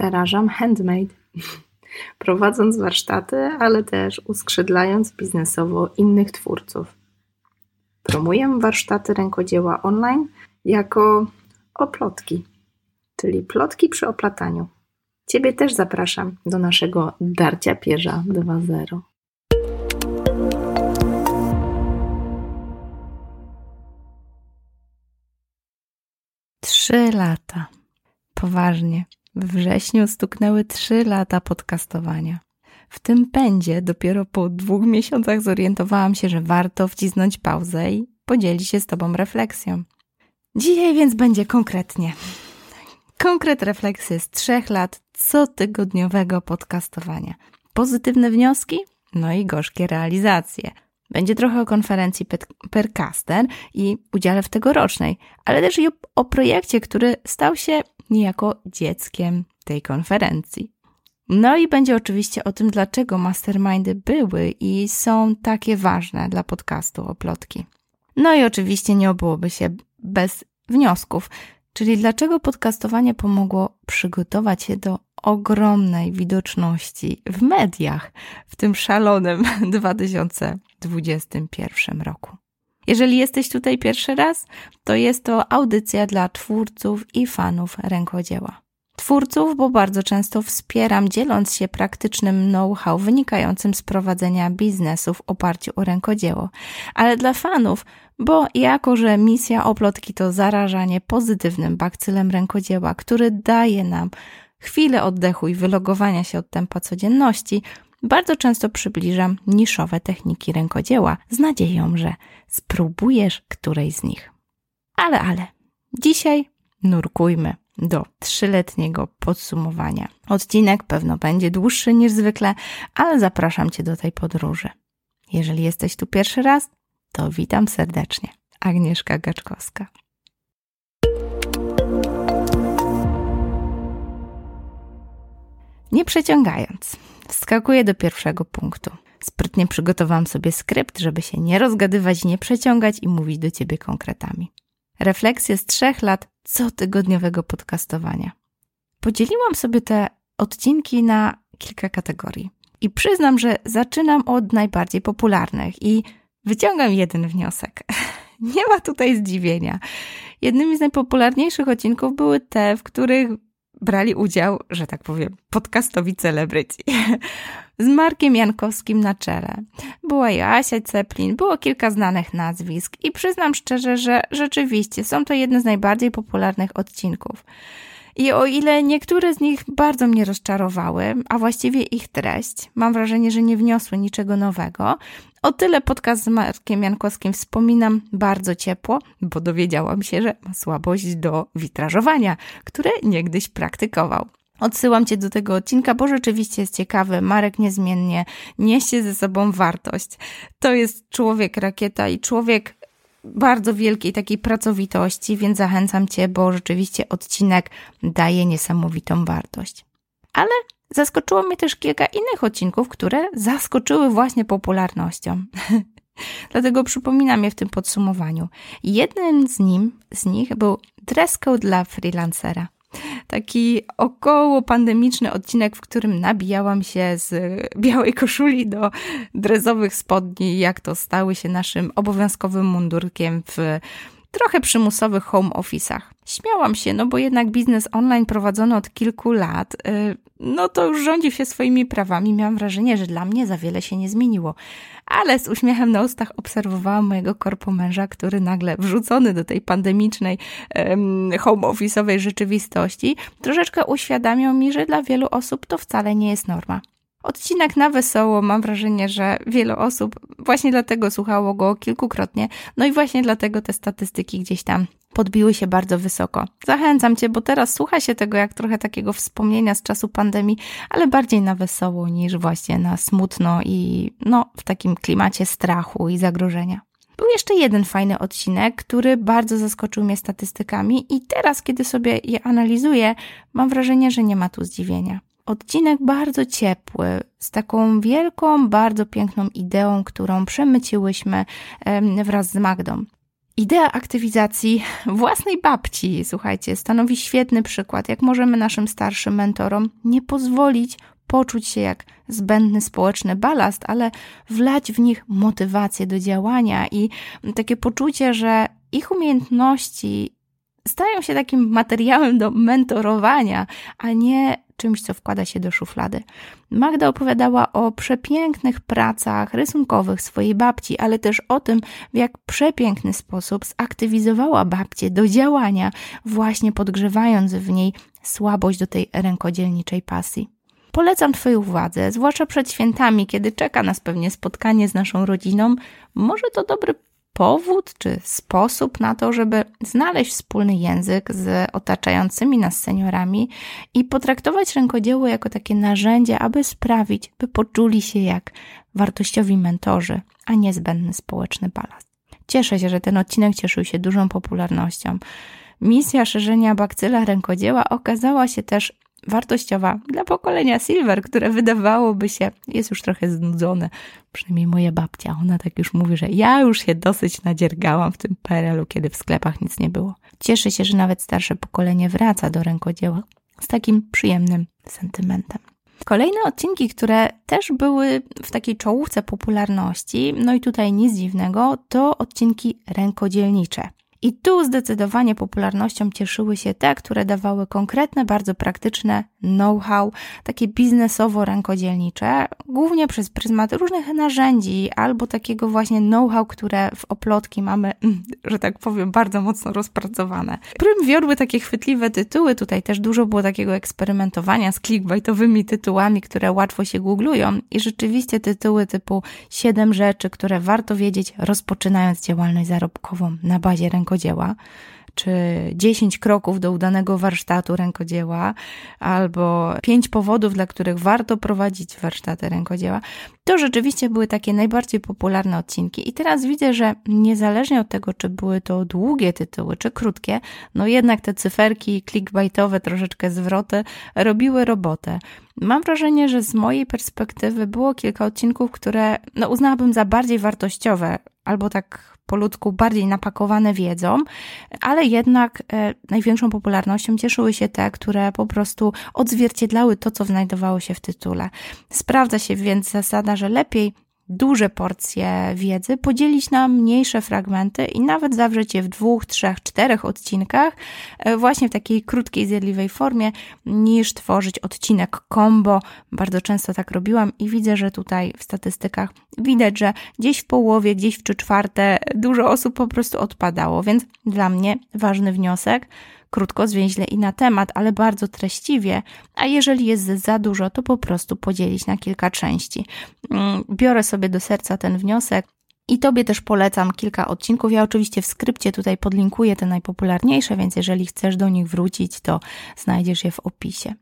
zarażam handmade, prowadząc warsztaty, ale też uskrzydlając biznesowo innych twórców. Promuję warsztaty rękodzieła online jako oplotki, czyli plotki przy oplataniu. Ciebie też zapraszam do naszego Darcia Pierza 2.0. Trzy lata. Poważnie. We wrześniu stuknęły 3 lata podcastowania. W tym pędzie dopiero po 2 miesiącach zorientowałam się, że warto wcisnąć pauzę i podzielić się z Tobą refleksją. Dzisiaj więc będzie konkretnie. Konkret refleksji z 3 lat cotygodniowego podcastowania. Pozytywne wnioski, no i gorzkie realizacje. Będzie trochę o konferencji Pyrcaster i udziale w tegorocznej, ale też i o projekcie, który stał się niejako dzieckiem tej konferencji. No i będzie oczywiście o tym, dlaczego mastermindy były i są takie ważne dla podcastu Oplotki. No i oczywiście nie obyłoby się bez wniosków, czyli dlaczego podcastowanie pomogło przygotować się do ogromnej widoczności w mediach w tym szalonym 2021 roku. Jeżeli jesteś tutaj pierwszy raz, to jest to audycja dla twórców i fanów rękodzieła. Twórców, bo bardzo często wspieram, dzieląc się praktycznym know-how wynikającym z prowadzenia biznesu w oparciu o rękodzieło. Ale dla fanów, bo jako że misja Oplotki to zarażanie pozytywnym bakcylem rękodzieła, który daje nam chwilę oddechu i wylogowania się od tempa codzienności, bardzo często przybliżam niszowe techniki rękodzieła z nadzieją, że spróbujesz którejś z nich. Ale, dzisiaj nurkujmy do 3-letniego podsumowania. Odcinek pewno będzie dłuższy niż zwykle, ale zapraszam Cię do tej podróży. Jeżeli jesteś tu pierwszy raz, to witam serdecznie. Agnieszka Gaczkowska. Nie przeciągając, wskakuję do pierwszego punktu. Sprytnie przygotowałam sobie skrypt, żeby się nie rozgadywać, nie przeciągać i mówić do Ciebie konkretami. Refleksje z 3 lat cotygodniowego podcastowania. Podzieliłam sobie te odcinki na kilka kategorii. I przyznam, że zaczynam od najbardziej popularnych i wyciągam jeden wniosek. Nie ma tutaj zdziwienia. Jednymi z najpopularniejszych odcinków były te, w których brali udział, że tak powiem, podcastowi celebryci. Z Markiem Jankowskim na czele. Była Joasia Ceplin, było kilka znanych nazwisk i przyznam szczerze, że rzeczywiście są to jedne z najbardziej popularnych odcinków. I o ile niektóre z nich bardzo mnie rozczarowały, a właściwie ich treść, mam wrażenie, że nie wniosły niczego nowego, o tyle podcast z Markiem Jankowskim wspominam bardzo ciepło, bo dowiedziałam się, że ma słabość do witrażowania, które niegdyś praktykował. Odsyłam Cię do tego odcinka, bo rzeczywiście jest ciekawy. Marek niezmiennie niesie ze sobą wartość. To jest człowiek rakieta i człowiek bardzo wielkiej takiej pracowitości, więc zachęcam Cię, bo rzeczywiście odcinek daje niesamowitą wartość. Ale zaskoczyło mnie też kilka innych odcinków, które zaskoczyły właśnie popularnością. Dlatego przypominam je w tym podsumowaniu. Jednym z nich był dress code dla freelancera. Taki około pandemiczny odcinek, w którym nabijałam się z białej koszuli do dresowych spodni, jak to stały się naszym obowiązkowym mundurkiem w trochę przymusowych home office'ach. Śmiałam się, no bo jednak biznes online prowadzony od kilku lat, no to już rządził się swoimi prawami. Miałam wrażenie, że dla mnie za wiele się nie zmieniło. Ale z uśmiechem na ustach obserwowałam mojego korpomęża, który nagle wrzucony do tej pandemicznej, home office'owej rzeczywistości, troszeczkę uświadamiał mi, że dla wielu osób to wcale nie jest norma. Odcinek na wesoło, mam wrażenie, że wiele osób właśnie dlatego słuchało go kilkukrotnie, no i właśnie dlatego te statystyki gdzieś tam podbiły się bardzo wysoko. Zachęcam Cię, bo teraz słucha się tego jak trochę takiego wspomnienia z czasu pandemii, ale bardziej na wesoło niż właśnie na smutno i no w takim klimacie strachu i zagrożenia. Był jeszcze jeden fajny odcinek, który bardzo zaskoczył mnie statystykami i teraz, kiedy sobie je analizuję, mam wrażenie, że nie ma tu zdziwienia. Odcinek bardzo ciepły, z taką wielką, bardzo piękną ideą, którą przemyciłyśmy wraz z Magdą. Idea aktywizacji własnej babci, słuchajcie, stanowi świetny przykład, jak możemy naszym starszym mentorom nie pozwolić poczuć się jak zbędny społeczny balast, ale wlać w nich motywację do działania i takie poczucie, że ich umiejętności stają się takim materiałem do mentorowania, a nie czymś, co wkłada się do szuflady. Magda opowiadała o przepięknych pracach rysunkowych swojej babci, ale też o tym, w jak przepiękny sposób zaktywizowała babcię do działania, właśnie podgrzewając w niej słabość do tej rękodzielniczej pasji. Polecam Twojej uwadze, zwłaszcza przed świętami, kiedy czeka nas pewnie spotkanie z naszą rodziną. Może to dobry powód czy sposób na to, żeby znaleźć wspólny język z otaczającymi nas seniorami i potraktować rękodzieło jako takie narzędzie, aby sprawić, by poczuli się jak wartościowi mentorzy, a nie zbędny społeczny balast. Cieszę się, że ten odcinek cieszył się dużą popularnością. Misja szerzenia bakcyla rękodzieła okazała się też wartościowa dla pokolenia Silver, które wydawałoby się, jest już trochę znudzone, przynajmniej moja babcia, ona tak już mówi, że ja już się dosyć nadziergałam w tym PRL-u, kiedy w sklepach nic nie było. Cieszę się, że nawet starsze pokolenie wraca do rękodzieła z takim przyjemnym sentymentem. Kolejne odcinki, które też były w takiej czołówce popularności, no i tutaj nic dziwnego, to odcinki rękodzielnicze. I tu zdecydowanie popularnością cieszyły się te, które dawały konkretne, bardzo praktyczne know-how, takie biznesowo-rękodzielnicze, głównie przez pryzmat różnych narzędzi albo takiego właśnie know-how, które w Oplotki mamy, że tak powiem, bardzo mocno rozpracowane. Prym wiodły takie chwytliwe tytuły, tutaj też dużo było takiego eksperymentowania z clickbaitowymi tytułami, które łatwo się googlują i rzeczywiście tytuły typu 7 rzeczy, które warto wiedzieć rozpoczynając działalność zarobkową na bazie rękodzieła, czy 10 kroków do udanego warsztatu rękodzieła, albo 5 powodów, dla których warto prowadzić warsztaty rękodzieła, to rzeczywiście były takie najbardziej popularne odcinki. I teraz widzę, że niezależnie od tego, czy były to długie tytuły, czy krótkie, no jednak te cyferki clickbaitowe, troszeczkę zwroty robiły robotę. Mam wrażenie, że z mojej perspektywy było kilka odcinków, które uznałabym za bardziej wartościowe, albo tak po ludzku bardziej napakowane wiedzą, ale jednak największą popularnością cieszyły się te, które po prostu odzwierciedlały to, co znajdowało się w tytule. Sprawdza się więc zasada, że lepiej duże porcje wiedzy podzielić na mniejsze fragmenty i nawet zawrzeć je w 2, 3, 4 odcinkach, właśnie w takiej krótkiej, zjadliwej formie, niż tworzyć odcinek combo. Bardzo często tak robiłam i widzę, że tutaj w statystykach widać, że gdzieś w połowie, gdzieś w 3/4 dużo osób po prostu odpadało, więc dla mnie ważny wniosek, krótko, zwięźle i na temat, ale bardzo treściwie, a jeżeli jest za dużo, to po prostu podzielić na kilka części. Biorę sobie do serca ten wniosek i Tobie też polecam kilka odcinków. Ja oczywiście w skrypcie tutaj podlinkuję te najpopularniejsze, więc jeżeli chcesz do nich wrócić, to znajdziesz je w opisie.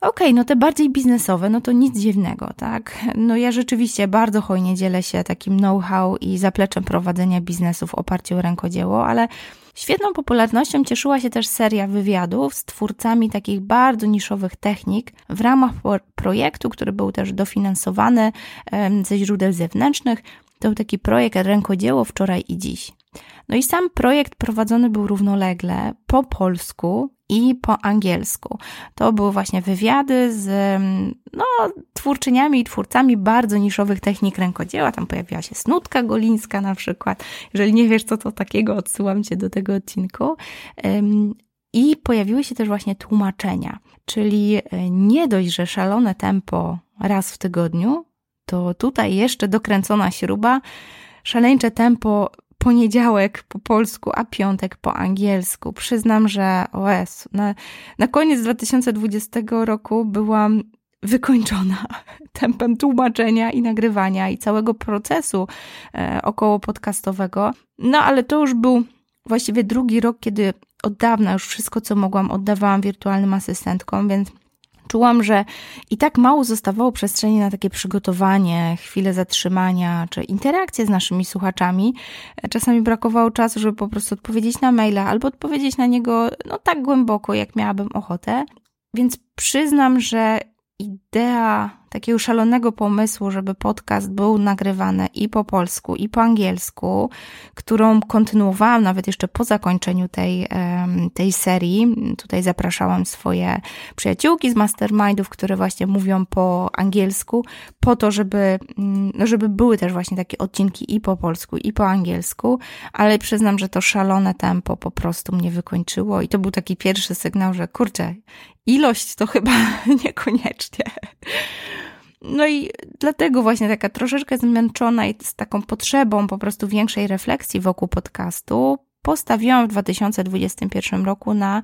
Okej, te bardziej biznesowe, to nic dziwnego, tak? Ja rzeczywiście bardzo hojnie dzielę się takim know-how i zapleczem prowadzenia biznesu w oparciu o rękodzieło, ale świetną popularnością cieszyła się też seria wywiadów z twórcami takich bardzo niszowych technik w ramach projektu, który był też dofinansowany ze źródeł zewnętrznych. To był taki projekt Rękodzieło wczoraj i dziś. I sam projekt prowadzony był równolegle po polsku i po angielsku. To były właśnie wywiady z twórczyniami i twórcami bardzo niszowych technik rękodzieła. Tam pojawiła się Snutka Golińska na przykład. Jeżeli nie wiesz, co to takiego, odsyłam Cię do tego odcinku. I pojawiły się też właśnie tłumaczenia, czyli nie dość, że szalone tempo raz w tygodniu, to tutaj jeszcze dokręcona śruba, szaleńcze tempo poniedziałek po polsku, a piątek po angielsku. Przyznam, że na koniec 2020 roku byłam wykończona tempem tłumaczenia i nagrywania i całego procesu około podcastowego. Ale to już był właściwie drugi rok, kiedy od dawna już wszystko, co mogłam, oddawałam wirtualnym asystentkom, więc czułam, że i tak mało zostawało przestrzeni na takie przygotowanie, chwilę zatrzymania czy interakcje z naszymi słuchaczami. Czasami brakowało czasu, żeby po prostu odpowiedzieć na maila albo odpowiedzieć na niego tak głęboko, jak miałabym ochotę. Więc przyznam, że idea takiego szalonego pomysłu, żeby podcast był nagrywany i po polsku, i po angielsku, którą kontynuowałam nawet jeszcze po zakończeniu tej serii. Tutaj zapraszałam swoje przyjaciółki z mastermindów, które właśnie mówią po angielsku, po to, żeby były też właśnie takie odcinki i po polsku, i po angielsku, ale przyznam, że to szalone tempo po prostu mnie wykończyło i to był taki pierwszy sygnał, że kurczę, ilość to chyba niekoniecznie. No i dlatego właśnie taka troszeczkę zmęczona i z taką potrzebą po prostu większej refleksji wokół podcastu postawiłam w 2021 roku na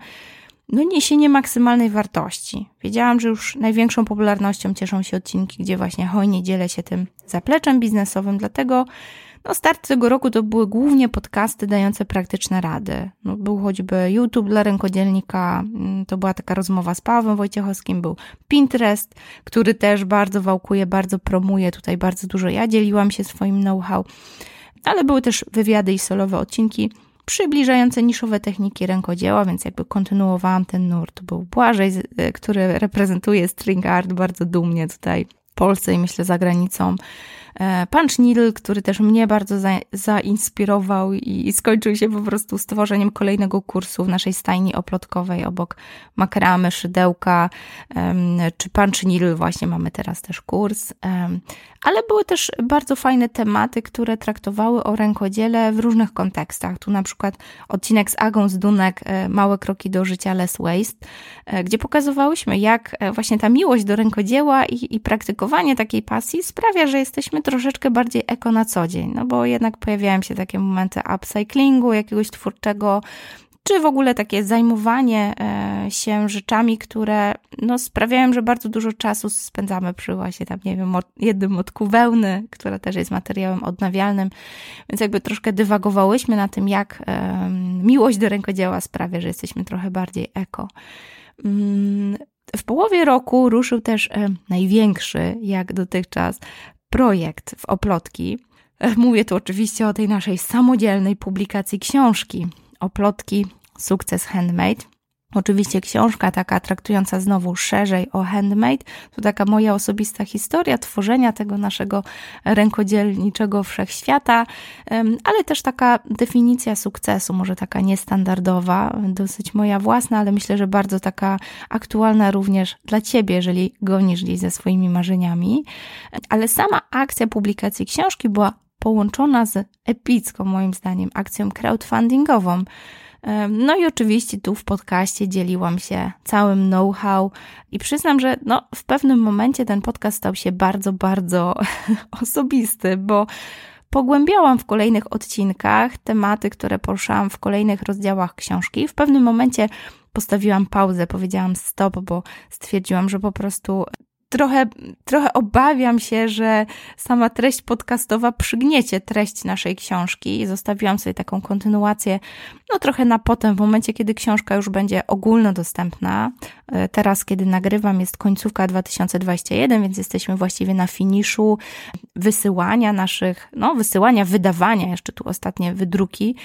niesienie maksymalnej wartości. Wiedziałam, że już największą popularnością cieszą się odcinki, gdzie właśnie hojnie dzielę się tym zapleczem biznesowym, dlatego start tego roku to były głównie podcasty dające praktyczne rady. Był choćby YouTube dla rękodzielnika, to była taka rozmowa z Pawłem Wojciechowskim, był Pinterest, który też bardzo wałkuje, bardzo promuje, tutaj bardzo dużo ja dzieliłam się swoim know-how, ale były też wywiady i solowe odcinki przybliżające niszowe techniki rękodzieła, więc jakby kontynuowałam ten nurt. Był Błażej, który reprezentuje string art bardzo dumnie tutaj w Polsce i myślę za granicą. Punch Needle, który też mnie bardzo zainspirował i skończył się po prostu stworzeniem kolejnego kursu w naszej stajni oplotkowej obok makramy, szydełka czy Punch Needle, właśnie mamy teraz też kurs, ale były też bardzo fajne tematy, które traktowały o rękodziele w różnych kontekstach, tu na przykład odcinek z Agą Zdunek, Małe kroki do życia, Less Waste, gdzie pokazywałyśmy, jak właśnie ta miłość do rękodzieła i praktykowanie takiej pasji sprawia, że jesteśmy troszeczkę bardziej eko na co dzień, bo jednak pojawiają się takie momenty upcyclingu, jakiegoś twórczego, czy w ogóle takie zajmowanie się rzeczami, które sprawiają, że bardzo dużo czasu spędzamy przy właśnie tam, jednym motku wełny, która też jest materiałem odnawialnym, więc jakby troszkę dywagowałyśmy na tym, jak miłość do rękodzieła sprawia, że jesteśmy trochę bardziej eko. W połowie roku ruszył też największy, jak dotychczas, projekt w Oplotki. Mówię tu oczywiście o tej naszej samodzielnej publikacji książki Oplotki Sukces Handmade. Oczywiście książka taka traktująca znowu szerzej o handmade. To taka moja osobista historia tworzenia tego naszego rękodzielniczego wszechświata, ale też taka definicja sukcesu, może taka niestandardowa, dosyć moja własna, ale myślę, że bardzo taka aktualna również dla Ciebie, jeżeli gonisz gdzieś ze swoimi marzeniami. Ale sama akcja publikacji książki była połączona z epicką, moim zdaniem, akcją crowdfundingową. I oczywiście tu w podcaście dzieliłam się całym know-how i przyznam, że w pewnym momencie ten podcast stał się bardzo, bardzo osobisty, bo pogłębiałam w kolejnych odcinkach tematy, które poruszałam w kolejnych rozdziałach książki. W pewnym momencie postawiłam pauzę, powiedziałam stop, bo stwierdziłam, że po prostu trochę obawiam się, że sama treść podcastowa przygniecie treść naszej książki i zostawiłam sobie taką kontynuację trochę na potem, w momencie, kiedy książka już będzie ogólnodostępna. Teraz, kiedy nagrywam, jest końcówka 2021, więc jesteśmy właściwie na finiszu wysyłania naszych, wydawania, jeszcze tu ostatnie wydruki,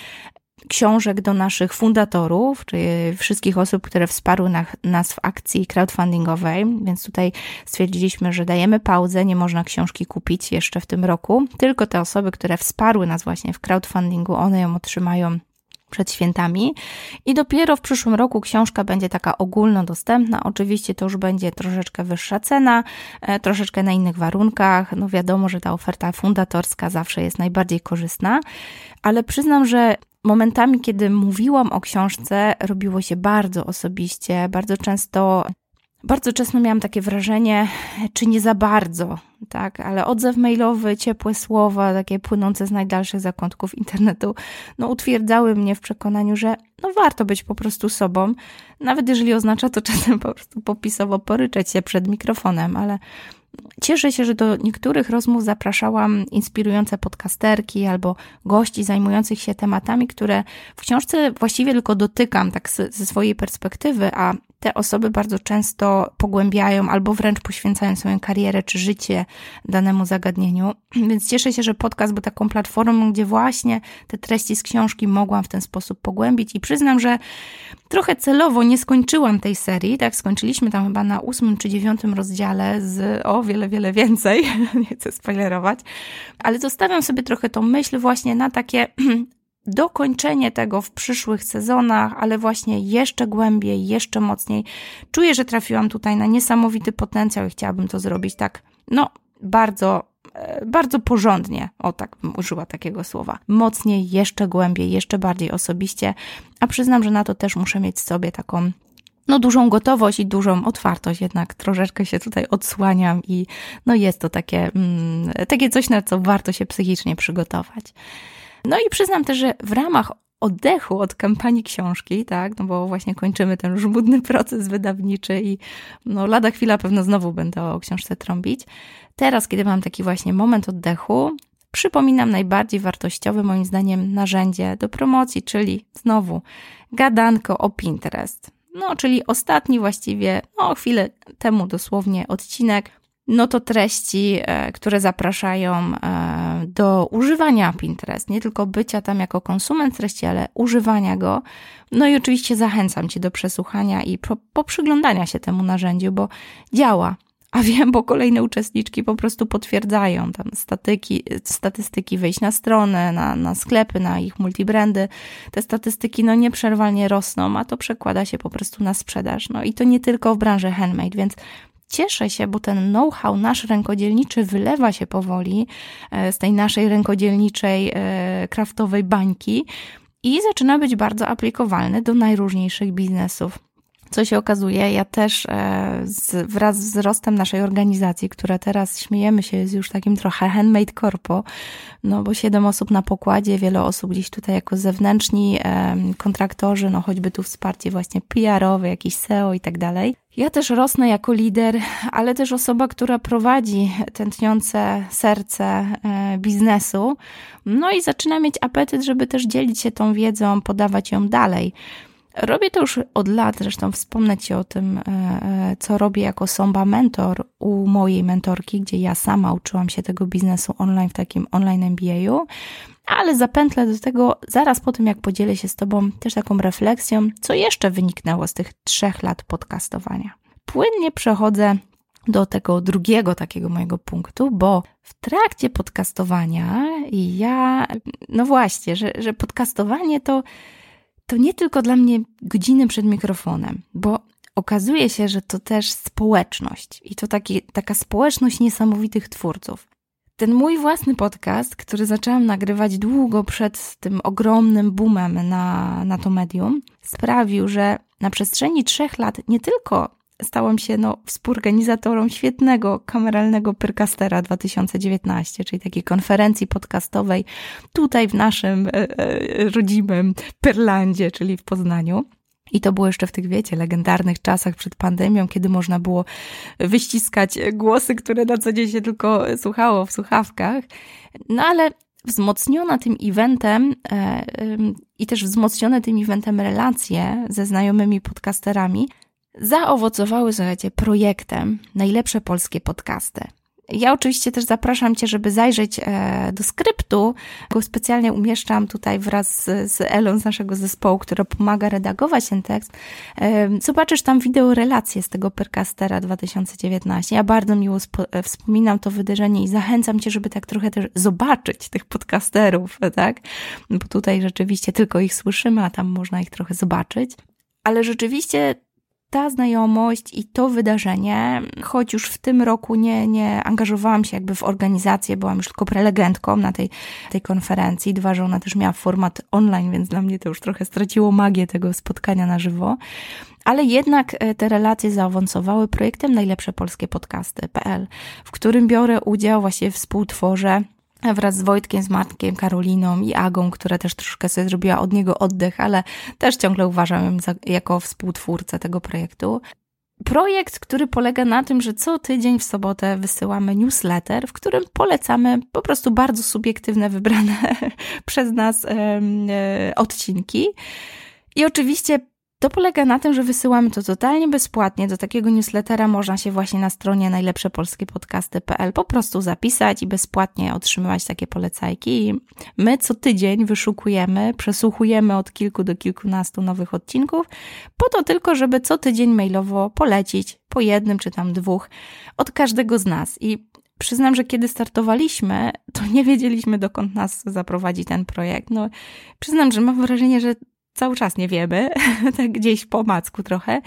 książek do naszych fundatorów, czyli wszystkich osób, które wsparły nas w akcji crowdfundingowej, więc tutaj stwierdziliśmy, że dajemy pauzę, nie można książki kupić jeszcze w tym roku, tylko te osoby, które wsparły nas właśnie w crowdfundingu, one ją otrzymają przed świętami i dopiero w przyszłym roku książka będzie taka ogólnodostępna. Oczywiście to już będzie troszeczkę wyższa cena, troszeczkę na innych warunkach. Wiadomo, że ta oferta fundatorska zawsze jest najbardziej korzystna, ale przyznam, że momentami, kiedy mówiłam o książce, robiło się bardzo osobiście, bardzo często miałam takie wrażenie, czy nie za bardzo, tak, ale odzew mailowy, ciepłe słowa, takie płynące z najdalszych zakątków internetu, utwierdzały mnie w przekonaniu, że warto być po prostu sobą, nawet jeżeli oznacza to czasem po prostu popisowo poryczeć się przed mikrofonem, ale cieszę się, że do niektórych rozmów zapraszałam inspirujące podcasterki albo gości zajmujących się tematami, które w książce właściwie tylko dotykam tak ze swojej perspektywy, a te osoby bardzo często pogłębiają albo wręcz poświęcają swoją karierę czy życie danemu zagadnieniu. Więc cieszę się, że podcast był taką platformą, gdzie właśnie te treści z książki mogłam w ten sposób pogłębić i przyznam, że trochę celowo nie skończyłam tej serii, tak, skończyliśmy tam chyba na 8. czy 9. rozdziale z wiele więcej, nie chcę spoilerować, ale zostawiam sobie trochę tą myśl właśnie na takie dokończenie tego w przyszłych sezonach, ale właśnie jeszcze głębiej, jeszcze mocniej. Czuję, że trafiłam tutaj na niesamowity potencjał i chciałabym to zrobić tak, bardzo porządnie, tak bym użyła takiego słowa, mocniej, jeszcze głębiej, jeszcze bardziej osobiście, a przyznam, że na to też muszę mieć w sobie taką dużą gotowość i dużą otwartość, jednak troszeczkę się tutaj odsłaniam i jest to takie coś, na co warto się psychicznie przygotować. I przyznam też, że w ramach oddechu od kampanii książki, tak, bo właśnie kończymy ten żmudny proces wydawniczy i lada chwila pewno znowu będę o książce trąbić. Teraz, kiedy mam taki właśnie moment oddechu, przypominam najbardziej wartościowe moim zdaniem narzędzie do promocji, czyli znowu gadanko o Pinterest. Czyli ostatni właściwie, chwilę temu dosłownie odcinek, to treści, które zapraszają do używania Pinterest, nie tylko bycia tam jako konsument treści, ale używania go. I oczywiście zachęcam Cię do przesłuchania i poprzyglądania się temu narzędziu, bo działa. A wiem, bo kolejne uczestniczki po prostu potwierdzają tam statystyki wejść na stronę, na sklepy, na ich multibrandy. Te statystyki nieprzerwalnie rosną, a to przekłada się po prostu na sprzedaż. I to nie tylko w branży handmade, więc cieszę się, bo ten know-how nasz rękodzielniczy wylewa się powoli z tej naszej rękodzielniczej, kraftowej bańki i zaczyna być bardzo aplikowalny do najróżniejszych biznesów. Co się okazuje, ja też wraz z wzrostem naszej organizacji, która teraz, śmiejemy się, jest już takim trochę handmade corpo, bo 7 osób na pokładzie, wiele osób gdzieś tutaj jako zewnętrzni kontraktorzy, choćby tu wsparcie właśnie PR-owe, jakiś SEO i tak dalej. Ja też rosnę jako lider, ale też osoba, która prowadzi tętniące serce biznesu, i zaczyna mieć apetyt, żeby też dzielić się tą wiedzą, podawać ją dalej. Robię to już od lat, zresztą wspomnę Ci o tym, co robię jako Somba Mentor u mojej mentorki, gdzie ja sama uczyłam się tego biznesu online w takim online MBA-u, ale zapętlę do tego zaraz po tym, jak podzielę się z Tobą też taką refleksją, co jeszcze wyniknęło z tych 3 lat podcastowania. Płynnie przechodzę do tego drugiego takiego mojego punktu, bo w trakcie podcastowania ja, że podcastowanie to nie tylko dla mnie godziny przed mikrofonem, bo okazuje się, że to też społeczność i to taka społeczność niesamowitych twórców. Ten mój własny podcast, który zaczęłam nagrywać długo przed tym ogromnym boomem na to medium, sprawił, że na przestrzeni 3 lat nie tylko stałam się współorganizatorą świetnego kameralnego Pyrcastera 2019, czyli takiej konferencji podcastowej tutaj w naszym rodzimym Pyrlandzie, czyli w Poznaniu. I to było jeszcze w tych, legendarnych czasach przed pandemią, kiedy można było wyściskać głosy, które na co dzień się tylko słuchało w słuchawkach. Ale wzmocniona tym eventem i też wzmocnione tym eventem relacje ze znajomymi podcasterami zaowocowały, projektem Najlepsze Polskie Podcasty. Ja oczywiście też zapraszam Cię, żeby zajrzeć do skryptu, go specjalnie umieszczam tutaj wraz z Elą z naszego zespołu, która pomaga redagować ten tekst. Zobaczysz tam wideo relacje z tego Pyrcastera 2019. Ja bardzo miło wspominam to wydarzenie i zachęcam Cię, żeby tak trochę też zobaczyć tych podcasterów, tak? Bo tutaj rzeczywiście tylko ich słyszymy, a tam można ich trochę zobaczyć. Ale rzeczywiście ta znajomość i to wydarzenie, choć już w tym roku nie angażowałam się w organizację, byłam już tylko prelegentką na tej konferencji, że ona też miała format online, więc dla mnie to już trochę straciło magię tego spotkania na żywo, ale jednak te relacje zaawansowały projektem Najlepsze Polskie Podcasty.pl, w którym biorę udział, współtworzę wraz z Wojtkiem, z Markiem, Karoliną i Agą, która też troszkę sobie zrobiła od niego oddech, ale też ciągle uważam ją jako współtwórcę tego projektu. Projekt, który polega na tym, że co tydzień w sobotę wysyłamy newsletter, w którym polecamy po prostu bardzo subiektywne, wybrane przez nas odcinki i oczywiście To polega na tym, że wysyłamy to totalnie bezpłatnie. Do takiego newslettera można się właśnie na stronie najlepszepolskiepodcasty.pl po prostu zapisać i bezpłatnie otrzymywać takie polecajki. I my co tydzień wyszukujemy, przesłuchujemy od kilku do kilkunastu nowych odcinków, po to tylko, żeby co tydzień mailowo polecić po jednym czy tam dwóch od każdego z nas. I przyznam, że kiedy startowaliśmy, to nie wiedzieliśmy, dokąd nas zaprowadzi ten projekt. No, przyznam, że mam wrażenie, że cały czas nie wiemy, tak gdzieś po macku trochę,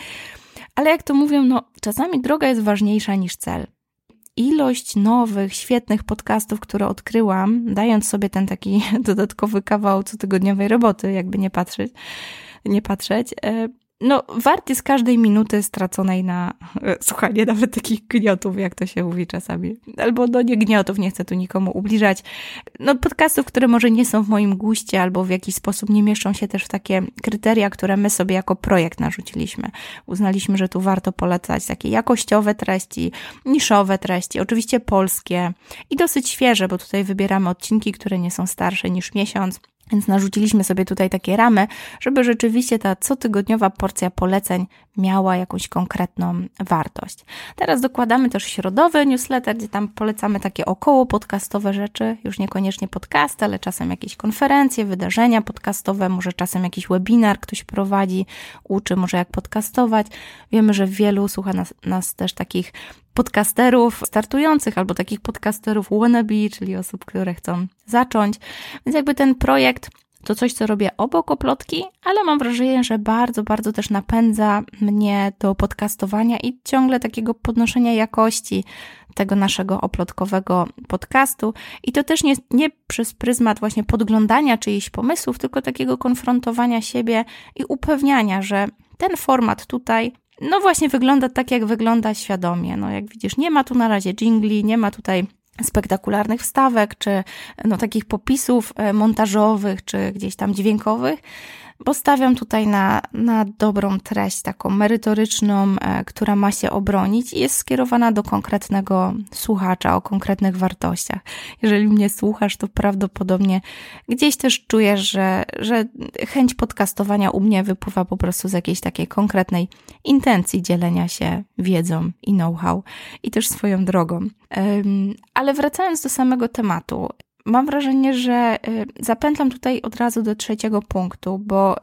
ale jak to mówią, no czasami droga jest ważniejsza niż cel. Ilość nowych, świetnych podcastów, które odkryłam, dając sobie ten taki dodatkowy kawał cotygodniowej roboty, jakby nie patrzeć, no wart jest każdej minuty straconej na słuchanie nawet takich gniotów, jak to się mówi czasami. Albo no nie gniotów, nie chcę tu nikomu ubliżać. No podcastów, które może nie są w moim guście albo w jakiś sposób nie mieszczą się też w takie kryteria, które my sobie jako projekt narzuciliśmy. Uznaliśmy, że tu warto polecać takie jakościowe treści, niszowe treści, oczywiście polskie i dosyć świeże, bo tutaj wybieramy odcinki, które nie są starsze niż miesiąc. Więc narzuciliśmy sobie tutaj takie ramy, żeby rzeczywiście ta cotygodniowa porcja poleceń miała jakąś konkretną wartość. Teraz dokładamy też środowy newsletter, gdzie tam polecamy takie około podcastowe rzeczy, już niekoniecznie podcasty, ale czasem jakieś konferencje, wydarzenia podcastowe, może czasem jakiś webinar ktoś prowadzi, uczy może jak podcastować. Wiemy, że wielu słucha nas też takich podcasterów startujących albo takich podcasterów wannabe, czyli osób, które chcą zacząć. Więc jakby ten projekt to coś, co robię obok Oplotki, ale mam wrażenie, że bardzo, bardzo też napędza mnie do podcastowania i ciągle takiego podnoszenia jakości tego naszego oplotkowego podcastu. I to też nie przez pryzmat właśnie podglądania czyichś pomysłów, tylko takiego konfrontowania siebie i upewniania, że ten format tutaj no właśnie wygląda tak, jak wygląda świadomie. No jak widzisz, nie ma tu na razie dżingli, nie ma tutaj spektakularnych wstawek, czy no takich popisów montażowych, czy gdzieś tam dźwiękowych, bo stawiam tutaj na dobrą treść, taką merytoryczną, która ma się obronić i jest skierowana do konkretnego słuchacza, o konkretnych wartościach. Jeżeli mnie słuchasz, to prawdopodobnie gdzieś też czujesz, że chęć podcastowania u mnie wypływa po prostu z jakiejś takiej konkretnej intencji dzielenia się wiedzą i know-how i też swoją drogą. Ale wracając do samego tematu, mam wrażenie, że zapętlam tutaj od razu do trzeciego punktu, bo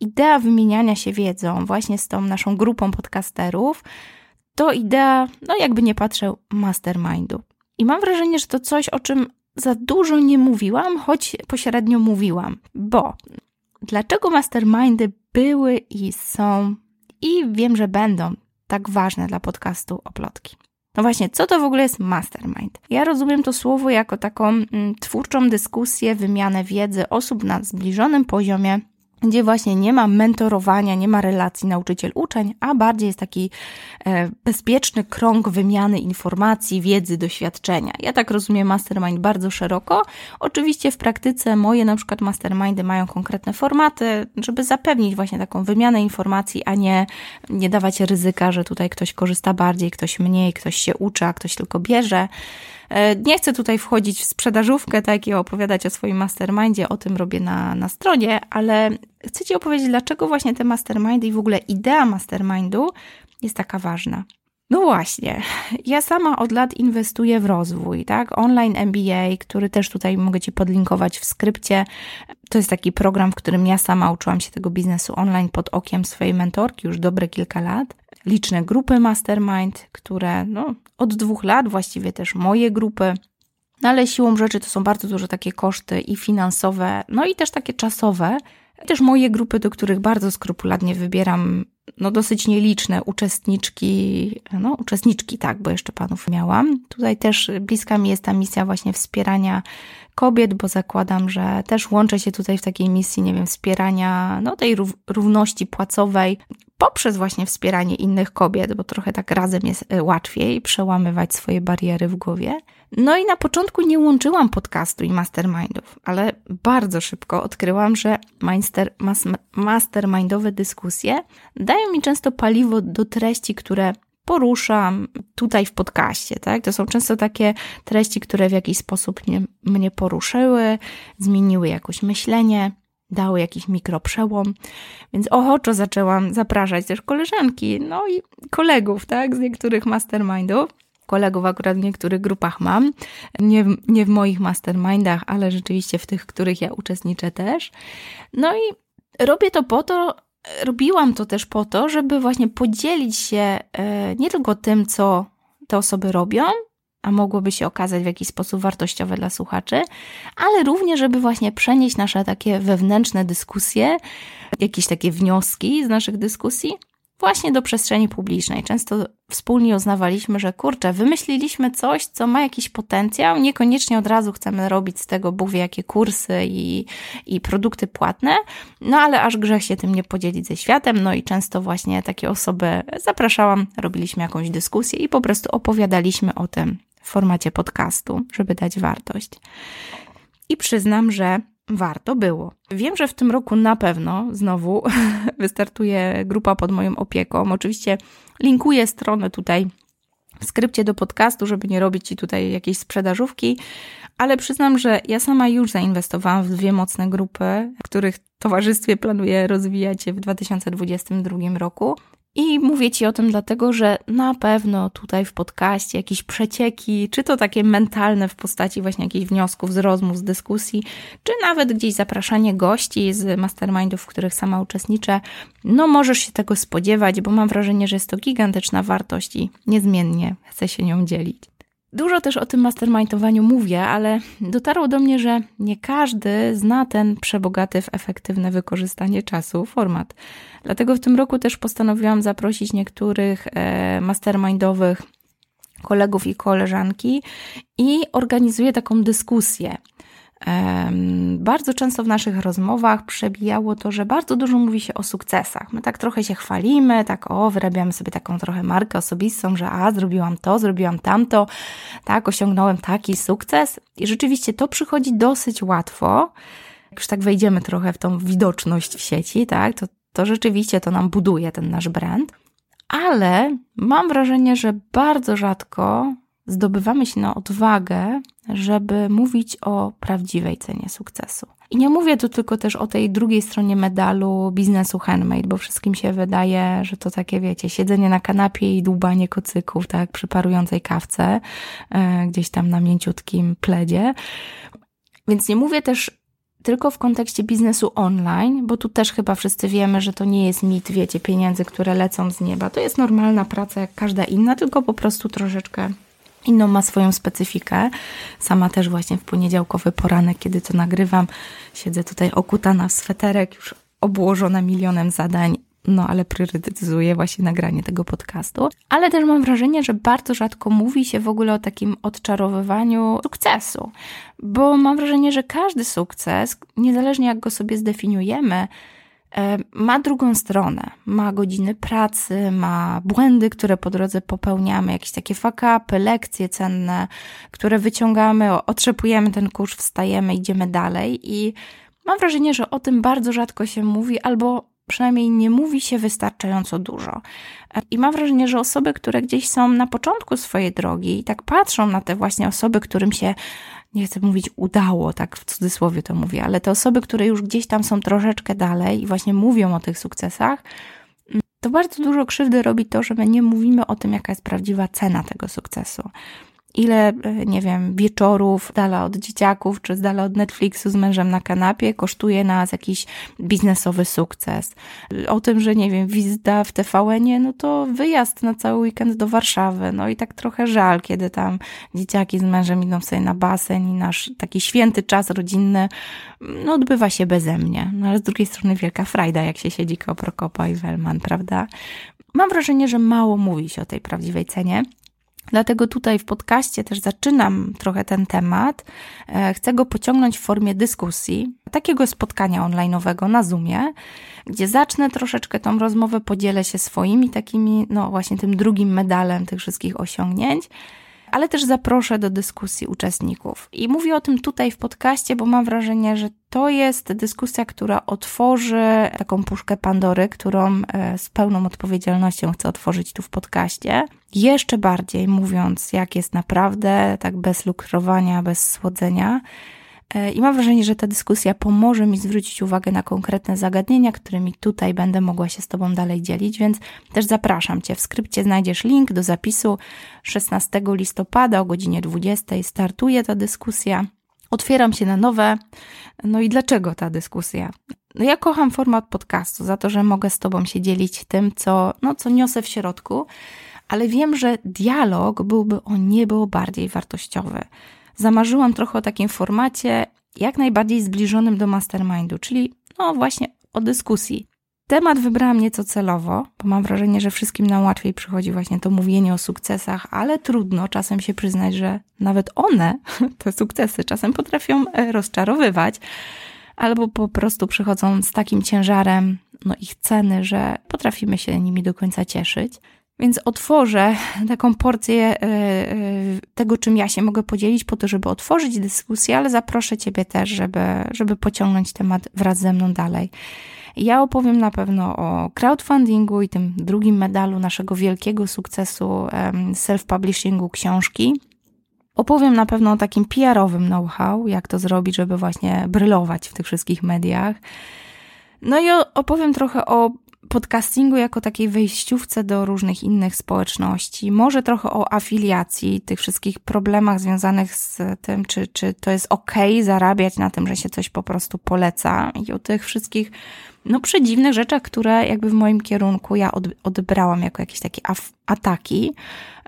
idea wymieniania się wiedzą właśnie z tą naszą grupą podcasterów to idea, no jakby nie patrzę, mastermindu. I mam wrażenie, że to coś, o czym za dużo nie mówiłam, choć pośrednio mówiłam, bo dlaczego mastermindy były i są i wiem, że będą tak ważne dla podcastu Oplotki? No właśnie, co to w ogóle jest mastermind? Ja rozumiem to słowo jako taką twórczą dyskusję, wymianę wiedzy osób na zbliżonym poziomie, gdzie właśnie nie ma mentorowania, nie ma relacji nauczyciel-uczeń, a bardziej jest taki bezpieczny krąg wymiany informacji, wiedzy, doświadczenia. Ja tak rozumiem mastermind bardzo szeroko. Oczywiście w praktyce moje na przykład mastermindy mają konkretne formaty, żeby zapewnić właśnie taką wymianę informacji, a nie dawać ryzyka, że tutaj ktoś korzysta bardziej, ktoś mniej, ktoś się uczy, a ktoś tylko bierze. Nie chcę tutaj wchodzić w sprzedażówkę tak i opowiadać o swoim mastermindzie, o tym robię na stronie, ale chcę Ci opowiedzieć, dlaczego właśnie te mastermindy i w ogóle idea mastermindu jest taka ważna. No właśnie, ja sama od lat inwestuję w rozwój, tak? Online MBA, który też tutaj mogę Ci podlinkować w skrypcie. To jest taki program, w którym ja sama uczyłam się tego biznesu online pod okiem swojej mentorki już dobre kilka lat. Liczne grupy mastermind, które no, od 2 lat właściwie też moje grupy, no ale siłą rzeczy to są bardzo duże takie koszty i finansowe, no i też takie czasowe. Też moje grupy, do których bardzo skrupulatnie wybieram no dosyć nieliczne uczestniczki, tak, bo jeszcze panów miałam. Tutaj też bliska mi jest ta misja właśnie wspierania kobiet, bo zakładam, że też łączę się tutaj w takiej misji, nie wiem, wspierania no tej równości płacowej poprzez właśnie wspieranie innych kobiet, bo trochę tak razem jest łatwiej przełamywać swoje bariery w głowie. No i na początku nie łączyłam podcastu i mastermindów, ale bardzo szybko odkryłam, że mastermindowe dyskusje dają mi często paliwo do treści, które poruszam tutaj w podcaście, tak? To są często takie treści, które w jakiś sposób mnie poruszyły, zmieniły jakoś myślenie. dały jakiś mikroprzełom, więc ochoczo zaczęłam zapraszać też koleżanki, no i kolegów, tak, z niektórych mastermindów. Kolegów akurat w niektórych grupach mam, nie w moich mastermindach, ale rzeczywiście w tych, w których ja uczestniczę też. No i robiłam to też po to, żeby właśnie podzielić się nie tylko tym, co te osoby robią, a mogłoby się okazać w jakiś sposób wartościowe dla słuchaczy, ale również, żeby właśnie przenieść nasze takie wewnętrzne dyskusje, jakieś takie wnioski z naszych dyskusji właśnie do przestrzeni publicznej. Często wspólnie uznawaliśmy, że kurczę, wymyśliliśmy coś, co ma jakiś potencjał, niekoniecznie od razu chcemy robić z tego Bóg wie jakie kursy i produkty płatne, no ale aż grzech się tym nie podzielić ze światem, no i często właśnie takie osoby zapraszałam, robiliśmy jakąś dyskusję i po prostu opowiadaliśmy o tym w formacie podcastu, żeby dać wartość. I przyznam, że warto było. Wiem, że w tym roku na pewno znowu wystartuje grupa pod moją opieką. Oczywiście linkuję stronę tutaj w skrypcie do podcastu, żeby nie robić Ci tutaj jakiejś sprzedażówki, ale przyznam, że ja sama już zainwestowałam w 2 mocne grupy, których towarzystwie planuję rozwijać się w 2022 roku. I mówię Ci o tym dlatego, że na pewno tutaj w podcaście jakieś przecieki, czy to takie mentalne w postaci właśnie jakichś wniosków z rozmów, z dyskusji, czy nawet gdzieś zapraszanie gości z mastermindów, w których sama uczestniczę, no możesz się tego spodziewać, bo mam wrażenie, że jest to gigantyczna wartość i niezmiennie chcę się nią dzielić. Dużo też o tym mastermindowaniu mówię, ale dotarło do mnie, że nie każdy zna ten przebogaty w efektywne wykorzystanie czasu format. Dlatego w tym roku też postanowiłam zaprosić niektórych mastermindowych kolegów i koleżanki i organizuję taką dyskusję. Bardzo często w naszych rozmowach przebijało to, że bardzo dużo mówi się o sukcesach. My tak trochę się chwalimy, tak wyrabiamy sobie taką trochę markę osobistą, że zrobiłam to, zrobiłam tamto, tak, osiągnąłem taki sukces. I rzeczywiście to przychodzi dosyć łatwo. Jak już tak wejdziemy trochę w tą widoczność w sieci, tak, to rzeczywiście to nam buduje ten nasz brand. Ale mam wrażenie, że bardzo rzadko zdobywamy się na odwagę, żeby mówić o prawdziwej cenie sukcesu. I nie mówię tu tylko też o tej drugiej stronie medalu biznesu handmade, bo wszystkim się wydaje, że to takie, wiecie, siedzenie na kanapie i dłubanie kocyków, tak, przy parującej kawce, gdzieś tam na mięciutkim pledzie. Więc nie mówię też tylko w kontekście biznesu online, bo tu też chyba wszyscy wiemy, że to nie jest mit, wiecie, pieniędzy, które lecą z nieba. To jest normalna praca jak każda inna, tylko po prostu troszeczkę inną ma swoją specyfikę. Sama też właśnie w poniedziałkowy poranek, kiedy to nagrywam, siedzę tutaj okutana w sweterek, już obłożona milionem zadań, no ale priorytetyzuję właśnie nagranie tego podcastu. Ale też mam wrażenie, że bardzo rzadko mówi się w ogóle o takim odczarowywaniu sukcesu, bo mam wrażenie, że każdy sukces, niezależnie jak go sobie zdefiniujemy, ma drugą stronę, ma godziny pracy, ma błędy, które po drodze popełniamy, jakieś takie fuck-upy, lekcje cenne, które wyciągamy, otrzepujemy ten kurz, wstajemy, idziemy dalej i mam wrażenie, że o tym bardzo rzadko się mówi albo przynajmniej nie mówi się wystarczająco dużo. I mam wrażenie, że osoby, które gdzieś są na początku swojej drogi i tak patrzą na te właśnie osoby, którym się, nie chcę mówić udało, tak w cudzysłowie to mówię, ale te osoby, które już gdzieś tam są troszeczkę dalej i właśnie mówią o tych sukcesach, to bardzo dużo krzywdy robi to, że my nie mówimy o tym, jaka jest prawdziwa cena tego sukcesu. Ile, nie wiem, wieczorów z dala od dzieciaków czy z dala od Netflixu z mężem na kanapie kosztuje nas jakiś biznesowy sukces. O tym, że nie wiem, wizyta w TVN-ie, no to wyjazd na cały weekend do Warszawy. No i tak trochę żal, kiedy tam dzieciaki z mężem idą sobie na basen i nasz taki święty czas rodzinny no odbywa się beze mnie. No ale z drugiej strony wielka frajda, jak się siedzi koło Prokopa i Wellman, prawda? Mam wrażenie, że mało mówi się o tej prawdziwej cenie. Dlatego tutaj w podcaście też zaczynam trochę ten temat. Chcę go pociągnąć w formie dyskusji, takiego spotkania online'owego na Zoomie, gdzie zacznę troszeczkę tą rozmowę, podzielę się swoimi takimi, no właśnie tym drugim medalem tych wszystkich osiągnięć, ale też zaproszę do dyskusji uczestników. I mówię o tym tutaj w podcaście, bo mam wrażenie, że to jest dyskusja, która otworzy taką puszkę Pandory, którą z pełną odpowiedzialnością chcę otworzyć tu w podcaście. Jeszcze bardziej mówiąc, jak jest naprawdę, tak bez lukrowania, bez słodzenia. I mam wrażenie, że ta dyskusja pomoże mi zwrócić uwagę na konkretne zagadnienia, którymi tutaj będę mogła się z Tobą dalej dzielić, więc też zapraszam Cię. W skrypcie znajdziesz link do zapisu. 16 listopada o godzinie 20 startuje ta dyskusja. Otwieram się na nowe. No i dlaczego ta dyskusja? No ja kocham format podcastu za to, że mogę z Tobą się dzielić tym, co niosę w środku, ale wiem, że dialog byłby o niebo bardziej wartościowy. Zamarzyłam trochę o takim formacie jak najbardziej zbliżonym do mastermindu, czyli właśnie o dyskusji. Temat wybrałam nieco celowo, bo mam wrażenie, że wszystkim nam łatwiej przychodzi właśnie to mówienie o sukcesach, ale trudno czasem się przyznać, że nawet one, te sukcesy, czasem potrafią rozczarowywać albo po prostu przychodzą z takim ciężarem ich ceny, że potrafimy się nimi do końca cieszyć. Więc otworzę taką porcję tego, czym ja się mogę podzielić po to, żeby otworzyć dyskusję, ale zaproszę Ciebie też, żeby pociągnąć temat wraz ze mną dalej. Ja opowiem na pewno o crowdfundingu i tym drugim medalu naszego wielkiego sukcesu self-publishingu książki. Opowiem na pewno o takim PR-owym know-how, jak to zrobić, żeby właśnie brylować w tych wszystkich mediach. No i opowiem trochę o podcastingu jako takiej wejściówce do różnych innych społeczności, może trochę o afiliacji, tych wszystkich problemach związanych z tym, czy to jest okej zarabiać na tym, że się coś po prostu poleca i o tych wszystkich przedziwnych rzeczach, które jakby w moim kierunku ja odebrałam jako jakieś takie ataki,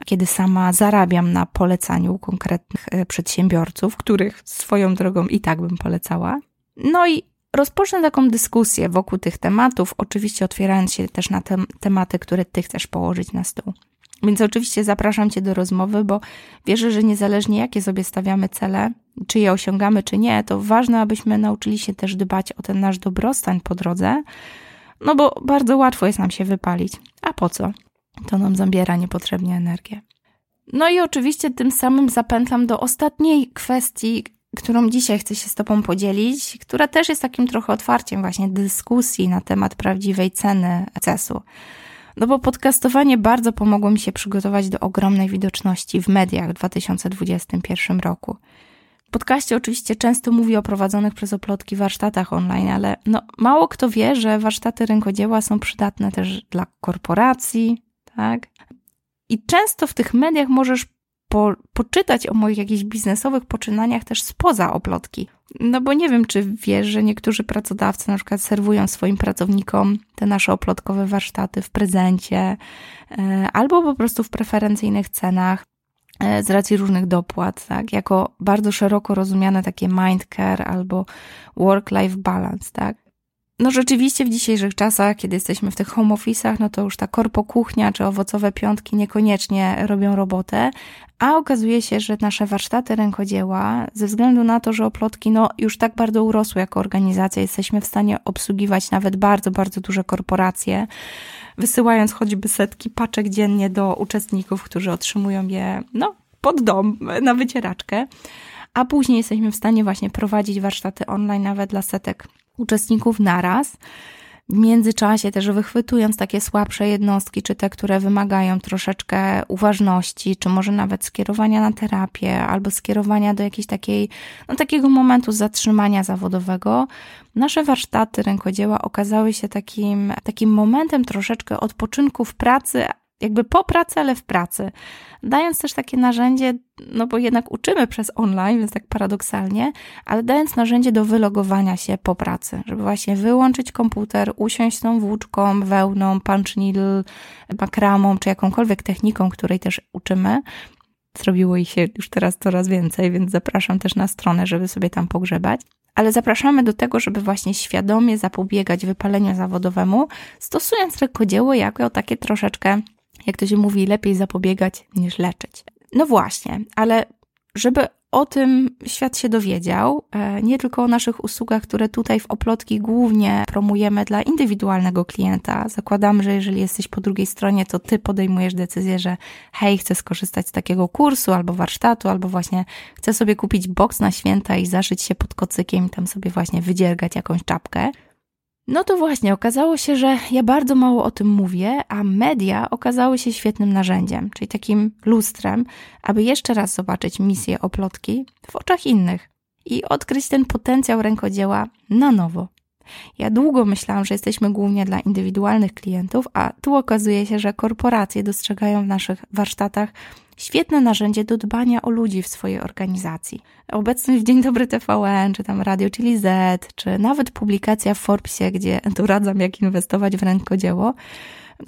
kiedy sama zarabiam na polecaniu konkretnych przedsiębiorców, których swoją drogą i tak bym polecała. No i rozpocznę taką dyskusję wokół tych tematów, oczywiście otwierając się też na tematy, które Ty chcesz położyć na stół. Więc oczywiście zapraszam Cię do rozmowy, bo wierzę, że niezależnie jakie sobie stawiamy cele, czy je osiągamy, czy nie, to ważne, abyśmy nauczyli się też dbać o ten nasz dobrostan po drodze, bo bardzo łatwo jest nam się wypalić. A po co? To nam zabiera niepotrzebnie energię. No i oczywiście tym samym zapętlam do ostatniej kwestii, którą dzisiaj chcę się z Tobą podzielić, która też jest takim trochę otwarciem właśnie dyskusji na temat prawdziwej ceny sukcesu. Bo podcastowanie bardzo pomogło mi się przygotować do ogromnej widoczności w mediach w 2021 roku. W podcaście oczywiście często mówię o prowadzonych przez Oplotki warsztatach online, ale mało kto wie, że warsztaty rękodzieła są przydatne też dla korporacji, tak? I często w tych mediach możesz poczytać o moich jakichś biznesowych poczynaniach też spoza Oplotki. Bo nie wiem, czy wiesz, że niektórzy pracodawcy na przykład serwują swoim pracownikom te nasze oplotkowe warsztaty w prezencie albo po prostu w preferencyjnych cenach z racji różnych dopłat, tak? Jako bardzo szeroko rozumiane takie mindcare albo work-life balance, tak? Rzeczywiście w dzisiejszych czasach, kiedy jesteśmy w tych home office'ach, to już ta korpokuchnia czy owocowe piątki niekoniecznie robią robotę, a okazuje się, że nasze warsztaty rękodzieła, ze względu na to, że Oplotki już tak bardzo urosły jako organizacja, jesteśmy w stanie obsługiwać nawet bardzo, bardzo duże korporacje, wysyłając choćby setki paczek dziennie do uczestników, którzy otrzymują je pod dom, na wycieraczkę, a później jesteśmy w stanie właśnie prowadzić warsztaty online nawet dla setek uczestników naraz, w międzyczasie też wychwytując takie słabsze jednostki, czy te, które wymagają troszeczkę uważności, czy może nawet skierowania na terapię, albo skierowania do jakiejś takiej, takiego momentu zatrzymania zawodowego. Nasze warsztaty rękodzieła okazały się takim momentem troszeczkę odpoczynku w pracy, jakby po pracy, ale w pracy. Dając też takie narzędzie, bo jednak uczymy przez online, więc tak paradoksalnie, ale dając narzędzie do wylogowania się po pracy, żeby właśnie wyłączyć komputer, usiąść z tą włóczką, wełną, punch needle, makramą, czy jakąkolwiek techniką, której też uczymy. Zrobiło ich się już teraz coraz więcej, więc zapraszam też na stronę, żeby sobie tam pogrzebać. Ale zapraszamy do tego, żeby właśnie świadomie zapobiegać wypaleniu zawodowemu, stosując rękodzieło jako takie troszeczkę, jak to się mówi, lepiej zapobiegać niż leczyć. Właśnie, ale żeby o tym świat się dowiedział, nie tylko o naszych usługach, które tutaj w Oplotki głównie promujemy dla indywidualnego klienta. Zakładam, że jeżeli jesteś po drugiej stronie, to ty podejmujesz decyzję, że hej, chcę skorzystać z takiego kursu albo warsztatu, albo właśnie chcę sobie kupić boks na święta i zaszyć się pod kocykiem i tam sobie właśnie wydziergać jakąś czapkę. To właśnie okazało się, że ja bardzo mało o tym mówię, a media okazały się świetnym narzędziem, czyli takim lustrem, aby jeszcze raz zobaczyć misję Oplotki w oczach innych. i odkryć ten potencjał rękodzieła na nowo. Ja długo myślałam, że jesteśmy głównie dla indywidualnych klientów, a tu okazuje się, że korporacje dostrzegają w naszych warsztatach świetne narzędzie do dbania o ludzi w swojej organizacji. Obecność w Dzień Dobry TVN, czy tam Radio Chili Z, czy nawet publikacja w Forbesie, gdzie doradzam, jak inwestować w rękodzieło.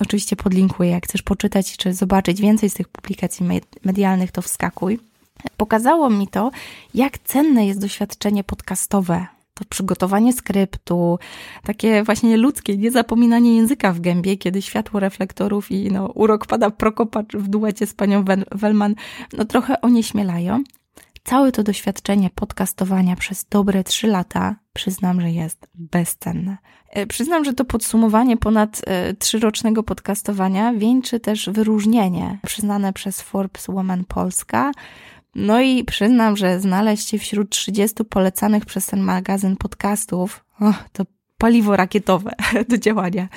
Oczywiście podlinkuję, jak chcesz poczytać czy zobaczyć więcej z tych publikacji medialnych, to wskakuj. Pokazało mi to, jak cenne jest doświadczenie podcastowe. To przygotowanie skryptu, takie właśnie ludzkie, niezapominanie języka w gębie, kiedy światło reflektorów i urok pada Prokopacz w duecie z panią Wellman, trochę onieśmielają. Całe to doświadczenie podcastowania przez dobre 3 lata przyznam, że jest bezcenne. Przyznam, że to podsumowanie ponad 3-rocznego podcastowania wieńczy też wyróżnienie przyznane przez Forbes Woman Polska. I przyznam, że znaleźć się wśród 30 polecanych przez ten magazyn podcastów, to paliwo rakietowe do działania.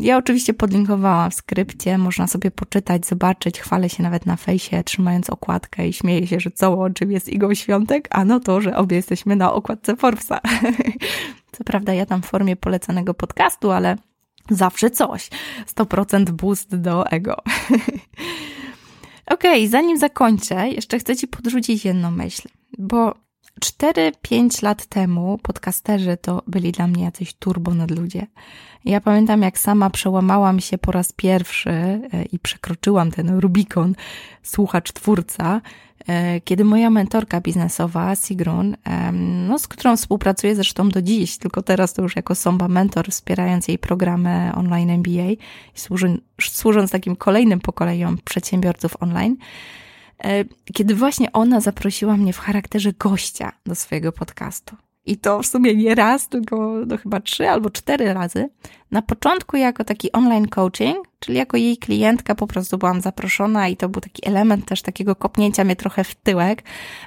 Ja oczywiście podlinkowałam w skrypcie, można sobie poczytać, zobaczyć, chwalę się nawet na fejsie, trzymając okładkę i śmieję się, że co łączy mnie z Igą Świątek, a to, że obie jesteśmy na okładce Forbesa. Co prawda ja tam w formie polecanego podcastu, ale zawsze coś. 100% boost do ego. Okej, zanim zakończę, jeszcze chcę Ci podrzucić jedną myśl, bo 4-5 lat temu podcasterzy to byli dla mnie jacyś turbo nadludzie. Ja pamiętam, jak sama przełamałam się po raz pierwszy i przekroczyłam ten Rubikon, słuchacz-twórca, kiedy moja mentorka biznesowa, Sigrun, z którą współpracuję zresztą do dziś, tylko teraz to już jako Somba Mentor, wspierając jej programy online MBA i służąc takim kolejnym pokoleniom przedsiębiorców online, kiedy właśnie ona zaprosiła mnie w charakterze gościa do swojego podcastu. I to w sumie nie raz, tylko chyba 3 albo 4 razy. Na początku jako taki online coaching, czyli jako jej klientka po prostu byłam zaproszona i to był taki element też takiego kopnięcia mnie trochę w tyłek,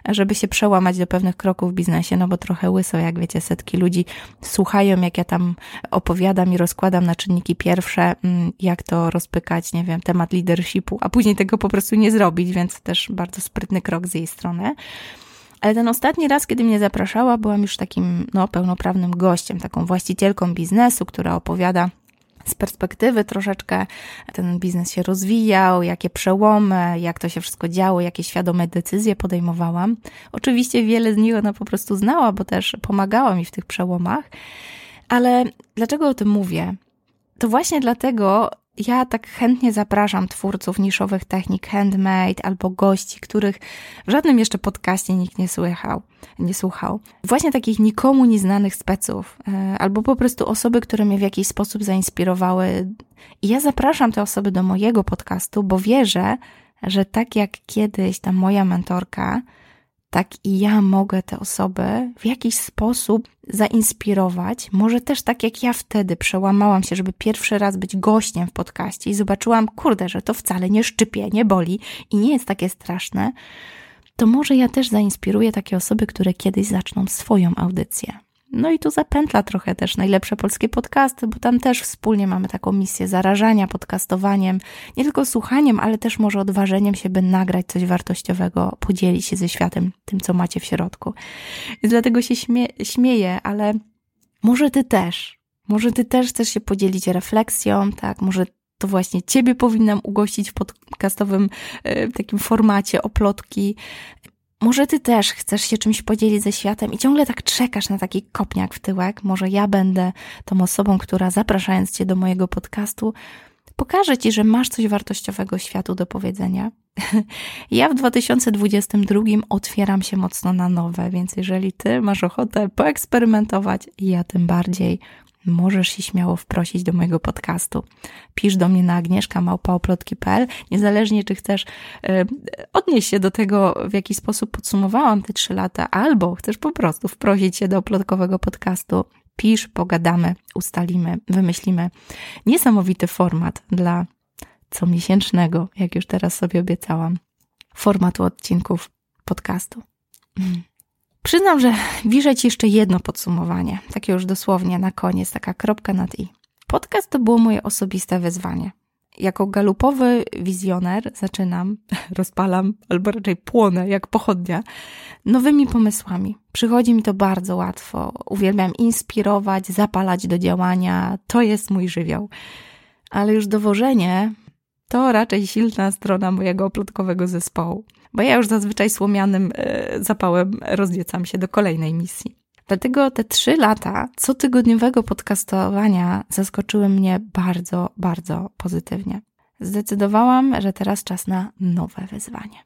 żeby się przełamać do pewnych kroków w biznesie, bo trochę łyso, jak wiecie, setki ludzi słuchają, jak ja tam opowiadam i rozkładam na czynniki pierwsze, jak to rozpykać, nie wiem, temat leadershipu, a później tego po prostu nie zrobić, więc też bardzo sprytny krok z jej strony. Ale ten ostatni raz, kiedy mnie zapraszała, byłam już takim pełnoprawnym gościem, taką właścicielką biznesu, która opowiada z perspektywy troszeczkę, ten biznes się rozwijał, jakie przełomy, jak to się wszystko działo, jakie świadome decyzje podejmowałam. Oczywiście wiele z nich ona po prostu znała, bo też pomagała mi w tych przełomach. Ale dlaczego o tym mówię? To właśnie dlatego ja tak chętnie zapraszam twórców niszowych technik handmade albo gości, których w żadnym jeszcze podcaście nikt nie słuchał. Właśnie takich nikomu nieznanych speców albo po prostu osoby, które mnie w jakiś sposób zainspirowały. I ja zapraszam te osoby do mojego podcastu, bo wierzę, że tak jak kiedyś ta moja mentorka, tak i ja mogę te osoby w jakiś sposób zainspirować. Może też tak jak ja wtedy przełamałam się, żeby pierwszy raz być gościem w podcaście i zobaczyłam, że to wcale nie szczypie, nie boli i nie jest takie straszne. To może ja też zainspiruję takie osoby, które kiedyś zaczną swoją audycję. I tu zapętla trochę też Najlepsze Polskie Podcasty, bo tam też wspólnie mamy taką misję zarażania podcastowaniem, nie tylko słuchaniem, ale też może odważeniem się, by nagrać coś wartościowego, podzielić się ze światem tym, co macie w środku. I dlatego się śmieję, ale może ty też chcesz się podzielić refleksją, tak? Może to właśnie ciebie powinnam ugościć w podcastowym takim formacie Oplotki. Może ty też chcesz się czymś podzielić ze światem i ciągle tak czekasz na taki kopniak w tyłek. Może ja będę tą osobą, która zapraszając cię do mojego podcastu, pokaże ci, że masz coś wartościowego światu do powiedzenia. Ja w 2022 otwieram się mocno na nowe, więc jeżeli ty masz ochotę poeksperymentować, ja tym bardziej, możesz się śmiało wprosić do mojego podcastu. Pisz do mnie na agnieszka@oplotki.pl, niezależnie czy chcesz odnieść się do tego, w jaki sposób podsumowałam te 3 lata, albo chcesz po prostu wprosić się do oplotkowego podcastu. Pisz, pogadamy, ustalimy, wymyślimy niesamowity format dla comiesięcznego, jak już teraz sobie obiecałam, formatu odcinków podcastu. Przyznam, że wiszę Ci jeszcze jedno podsumowanie, takie już dosłownie na koniec, taka kropka nad i. Podcast to było moje osobiste wyzwanie. Jako galupowy wizjoner zaczynam, rozpalam, albo raczej płonę jak pochodnia, nowymi pomysłami. Przychodzi mi to bardzo łatwo. Uwielbiam inspirować, zapalać do działania. To jest mój żywioł. Ale już dowożenie to raczej silna strona mojego oplotkowego zespołu. Bo ja już zazwyczaj słomianym zapałem rozniecam się do kolejnej misji. Dlatego te 3 lata cotygodniowego podcastowania zaskoczyły mnie bardzo, bardzo pozytywnie. Zdecydowałam, że teraz czas na nowe wyzwanie.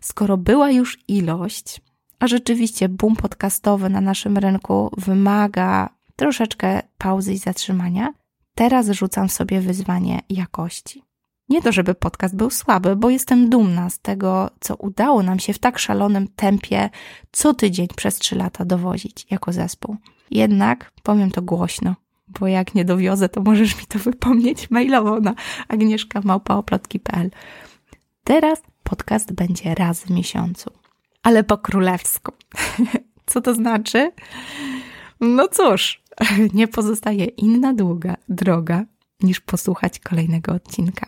Skoro była już ilość, a rzeczywiście boom podcastowy na naszym rynku wymaga troszeczkę pauzy i zatrzymania, teraz rzucam sobie wyzwanie jakości. Nie to, żeby podcast był słaby, bo jestem dumna z tego, co udało nam się w tak szalonym tempie co tydzień przez 3 lata dowozić jako zespół. Jednak powiem to głośno, bo jak nie dowiozę, to możesz mi to wypomnieć mailowo na agnieszka@oplotki.pl. Teraz podcast będzie raz w miesiącu, ale po królewsku. Co to znaczy? No cóż, nie pozostaje inna długa droga niż posłuchać kolejnego odcinka.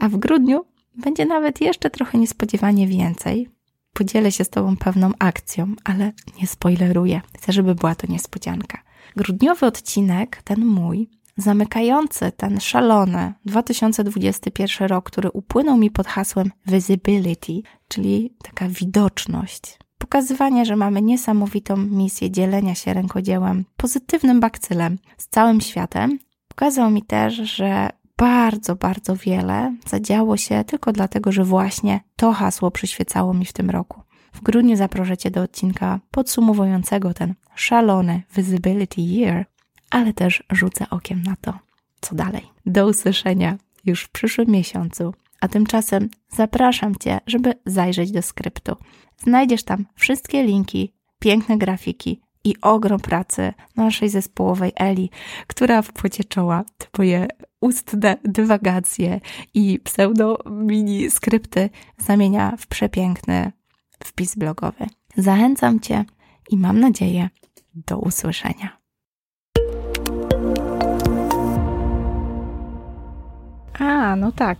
A w grudniu będzie nawet jeszcze trochę niespodziewanie więcej. Podzielę się z Tobą pewną akcją, ale nie spoileruję. Chcę, żeby była to niespodzianka. Grudniowy odcinek, ten mój, zamykający ten szalony 2021 rok, który upłynął mi pod hasłem visibility, czyli taka widoczność. Pokazywanie, że mamy niesamowitą misję dzielenia się rękodziełem, pozytywnym bakcylem z całym światem. Pokazał mi też, że bardzo, bardzo wiele zadziało się tylko dlatego, że właśnie to hasło przyświecało mi w tym roku. W grudniu zaproszę Cię do odcinka podsumowującego ten szalony visibility year, ale też rzucę okiem na to, co dalej. Do usłyszenia już w przyszłym miesiącu, a tymczasem zapraszam Cię, żeby zajrzeć do skryptu. Znajdziesz tam wszystkie linki, piękne grafiki i ogrom pracy naszej zespołowej Eli, która w pocie czoła typuje ustne dywagacje i pseudo-mini skrypty zamienia w przepiękny wpis blogowy. Zachęcam Cię i mam nadzieję do usłyszenia. No tak,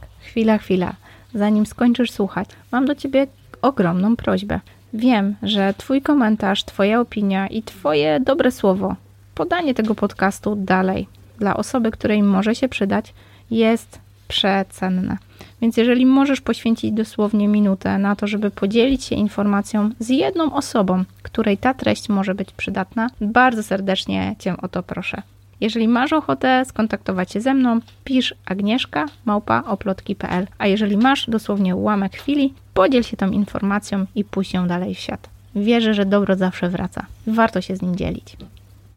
chwila. Zanim skończysz słuchać, mam do Ciebie ogromną prośbę. Wiem, że Twój komentarz, Twoja opinia i Twoje dobre słowo, podanie tego podcastu dalej dla osoby, której może się przydać, jest przecenne. Więc jeżeli możesz poświęcić dosłownie minutę na to, żeby podzielić się informacją z jedną osobą, której ta treść może być przydatna, bardzo serdecznie Cię o to proszę. Jeżeli masz ochotę skontaktować się ze mną, pisz agnieszka@oplotki.pl, a jeżeli masz dosłownie ułamek chwili, podziel się tą informacją i puść ją dalej w świat. Wierzę, że dobro zawsze wraca. Warto się z nim dzielić.